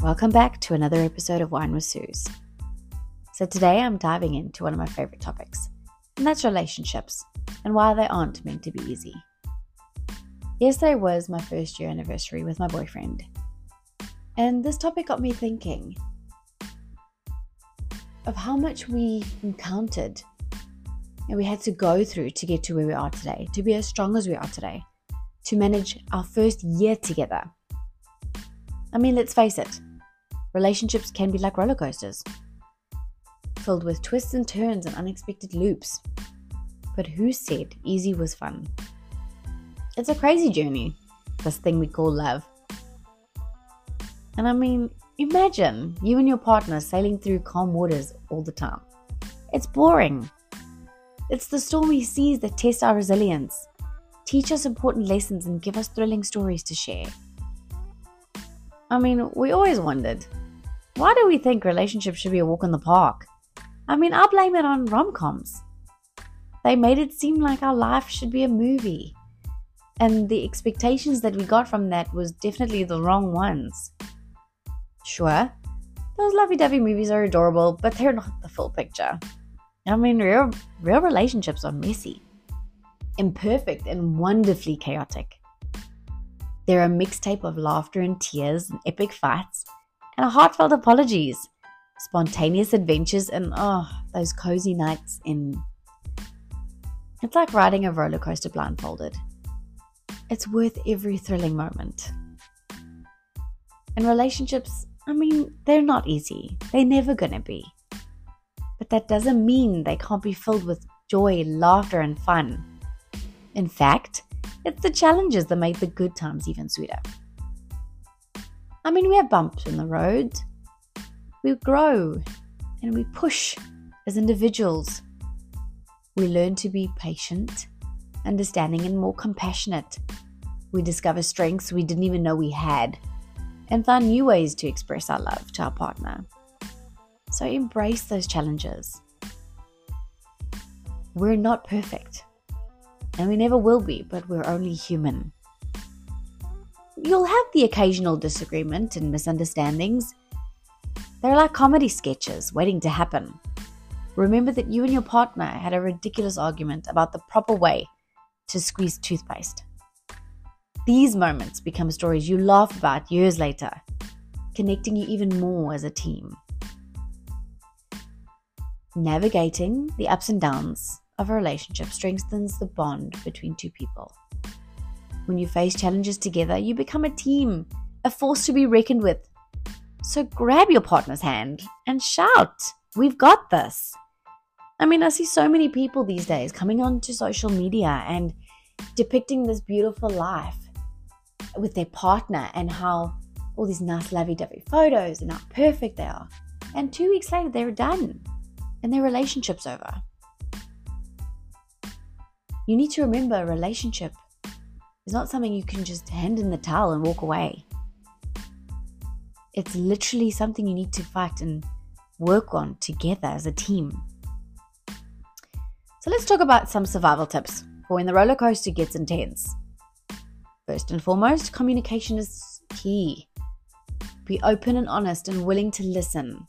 Welcome back to another episode of Wine with Suze. So today I'm diving into one of my favorite topics, and that's relationships and why they aren't meant to be easy. Yesterday was my first year anniversary with my boyfriend, and this topic got me thinking of how much we encountered and we had to go through to get to where we are today, to be as strong as we are today, to manage our first year together. I mean, let's face it, relationships can be like roller coasters, filled with twists and turns and unexpected loops. But who said easy was fun? It's a crazy journey, this thing we call love. And I mean, imagine you and your partner sailing through calm waters all the time. It's boring. It's the stormy seas that test our resilience, teach us important lessons, and give us thrilling stories to share. I mean, we always wondered, why do we think relationships should be a walk in the park? I mean, I blame it on rom-coms. They made it seem like our life should be a movie. And the expectations that we got from that was definitely the wrong ones. Sure, those lovey-dovey movies are adorable, but they're not the full picture. I mean, real relationships are messy, imperfect, and wonderfully chaotic. They're a mixtape of laughter and tears and epic fights and heartfelt apologies, spontaneous adventures, and those cozy nights in. It's like riding a roller coaster blindfolded. It's worth every thrilling moment. And relationships, I mean, they're not easy. They're never gonna be. But that doesn't mean they can't be filled with joy, laughter, and fun. In fact, it's the challenges that make the good times even sweeter. I mean, we have bumps in the road. We grow and we push as individuals. We learn to be patient, understanding, and more compassionate. We discover strengths we didn't even know we had and find new ways to express our love to our partner. So embrace those challenges. We're not perfect, and we never will be, but we're only human. You'll have the occasional disagreement and misunderstandings. They're like comedy sketches waiting to happen. Remember that you and your partner had a ridiculous argument about the proper way to squeeze toothpaste. These moments become stories you laugh about years later, connecting you even more as a team. Navigating the ups and downs of a relationship strengthens the bond between two people. When you face challenges together, you become a team, a force to be reckoned with. So grab your partner's hand and shout, "We've got this." I mean, I see so many people these days coming onto social media and depicting this beautiful life with their partner and how all these nice lovey-dovey photos and how perfect they are. And 2 weeks later, they're done and their relationship's over. You need to remember a relationship is not something you can just hand in the towel and walk away. It's literally something you need to fight and work on together as a team. So let's talk about some survival tips for when the roller coaster gets intense. First and foremost, communication is key. Be open and honest and willing to listen.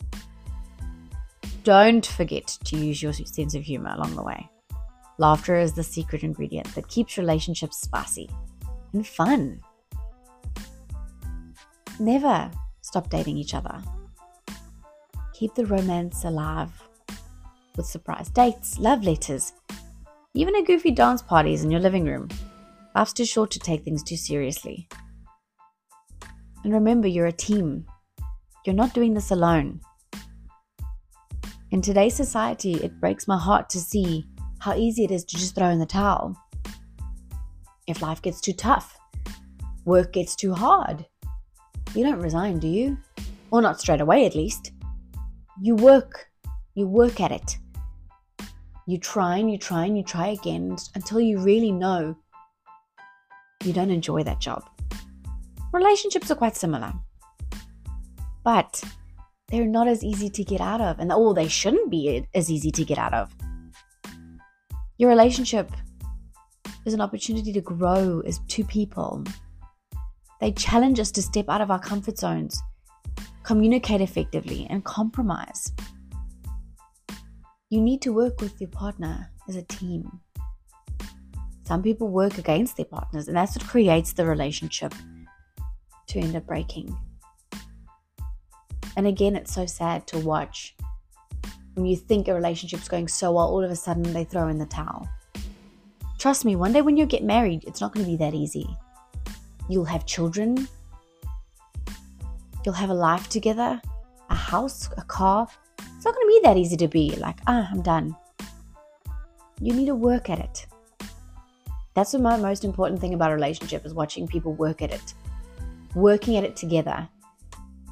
Don't forget to use your sense of humor along the way. Laughter is the secret ingredient that keeps relationships spicy and fun. Never stop dating each other. Keep the romance alive with surprise dates, love letters, even a goofy dance parties in your living room. Life's too short to take things too seriously. And remember, you're a team. You're not doing this alone. In today's society, it breaks my heart to see how easy it is to just throw in the towel. If life gets too tough, work gets too hard, you don't resign, do you? Or not straight away, at least. You work at it. You try again until you really know you don't enjoy that job. Relationships are quite similar, but they're not as easy to get out of, and they shouldn't be as easy to get out of. Your relationship is an opportunity to grow as two people. They challenge us to step out of our comfort zones communicate effectively, and compromise. You need to work with your partner as a team. Some people work against their partners, and that's what creates the relationship to end up breaking. And again, it's so sad to watch when you think a relationship's going so well, all of a sudden they throw in the towel. Trust me, one day when you get married, it's not going to be that easy. You'll have children. You'll have a life together, a house, a car. It's not going to be that easy to be like, I'm done. You need to work at it. That's the most important thing about a relationship, is watching people work at it. Working at it together.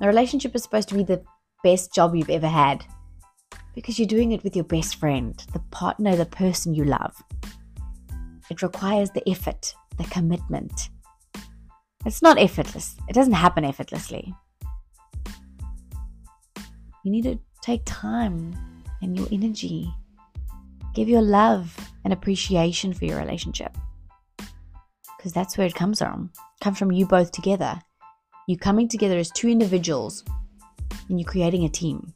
A relationship is supposed to be the best job you've ever had, because you're doing it with your best friend, the partner, the person you love. It requires the effort, the commitment. It's not effortless. It doesn't happen effortlessly. You need to take time and your energy. Give your love and appreciation for your relationship, because that's where it comes from. It comes from you both together. You coming together as two individuals and you're creating a team.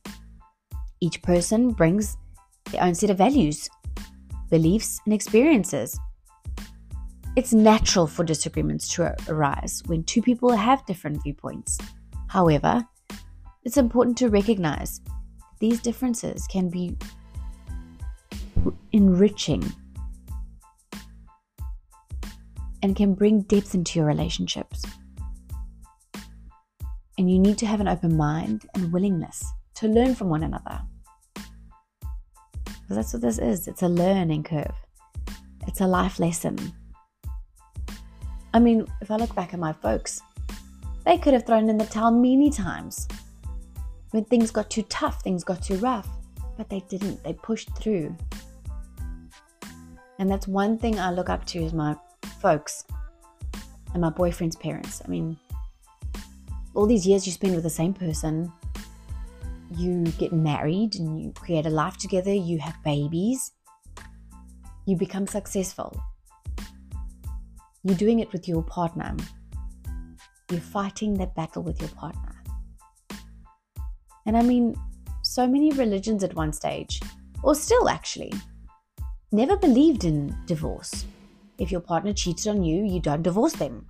Each person brings their own set of values, beliefs, and experiences. It's natural for disagreements to arise when two people have different viewpoints. However, it's important to recognize that these differences can be enriching and can bring depth into your relationships. And you need to have an open mind and willingness to learn from one another. Because that's what this is. It's a learning curve. It's a life lesson. I mean, if I look back at my folks, they could have thrown in the towel many times. When things got too tough, things got too rough, but they didn't. They pushed through. And that's one thing I look up to, is my folks and my boyfriend's parents. I mean, all these years you spend with the same person, you get married and you create a life together, you have babies, you become successful. You're doing it with your partner. You're fighting that battle with your partner. And I mean, so many religions at one stage, or still actually, never believed in divorce. If your partner cheated on you, you don't divorce them.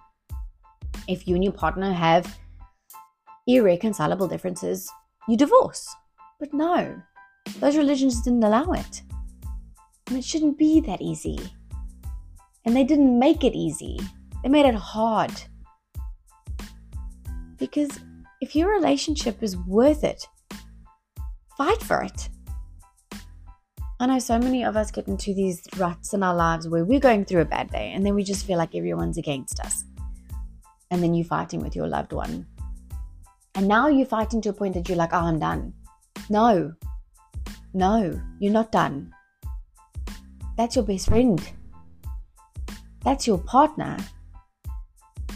If you and your partner have irreconcilable differences, you divorce. But no, those religions didn't allow it. And it shouldn't be that easy. And they didn't make it easy. They made it hard. Because if your relationship is worth it, fight for it. I know so many of us get into these ruts in our lives where we're going through a bad day and then we just feel like everyone's against us. And then you're fighting with your loved one. And now you're fighting to a point that you're like, I'm done. No, you're not done. That's your best friend. That's your partner.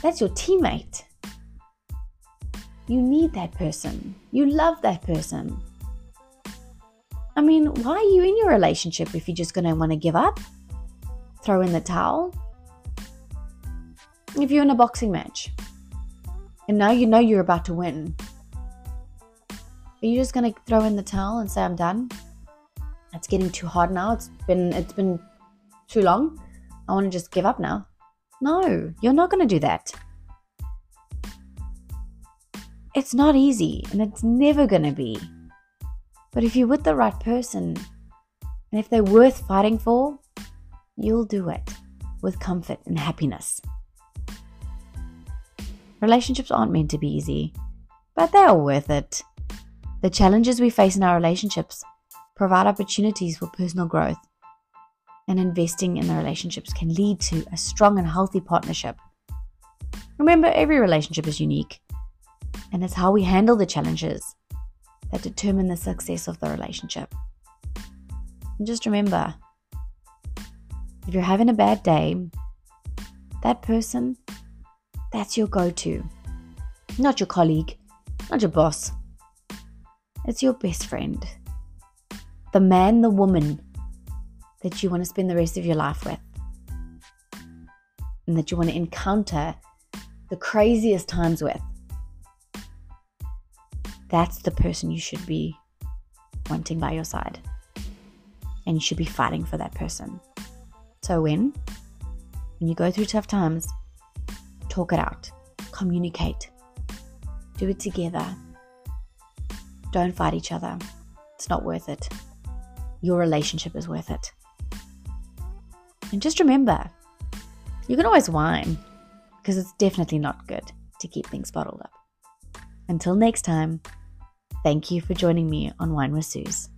That's your teammate. You need that person. You love that person. I mean, why are you in your relationship if you're just going to want to give up? Throw in the towel? If you're in a boxing match and now you know you're about to win, are you just going to throw in the towel and say, I'm done? It's getting too hard now. It's been too long. I want to just give up now. No, you're not going to do that. It's not easy and it's never going to be. But if you're with the right person and if they're worth fighting for, you'll do it with comfort and happiness. Relationships aren't meant to be easy, but they are worth it. The challenges we face in our relationships provide opportunities for personal growth. And investing in the relationships can lead to a strong and healthy partnership. Remember, every relationship is unique, and it's how we handle the challenges that determine the success of the relationship. And just remember, if you're having a bad day, that person, that's your go-to. Not your colleague, not your boss. It's your best friend. The man, the woman that you want to spend the rest of your life with, and that you want to encounter the craziest times with. that's the person you should be wanting by your side. And you should be fighting for that person. So when you go through tough times, talk it out. Communicate. Do it together. Don't fight each other. It's not worth it. Your relationship is worth it. And just remember, you can always whine, because it's definitely not good to keep things bottled up. Until next time, thank you for joining me on Wine with Suze.